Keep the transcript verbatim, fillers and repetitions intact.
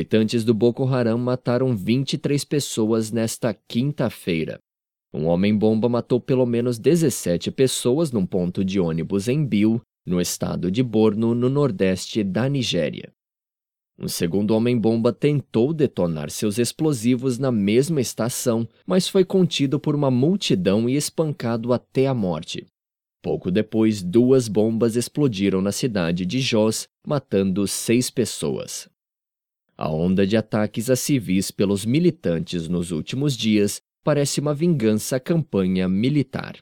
militantes do Boko Haram mataram vinte e três pessoas nesta quinta-feira. Um homem-bomba matou pelo menos dezessete pessoas num ponto de ônibus em Biu, no estado de Borno, no nordeste da Nigéria. Um segundo homem-bomba tentou detonar seus explosivos na mesma estação, mas foi contido por uma multidão e espancado até a morte. Pouco depois, duas bombas explodiram na cidade de Jos, matando seis pessoas. A onda de ataques a civis pelos militantes nos últimos dias parece uma vingança à campanha militar.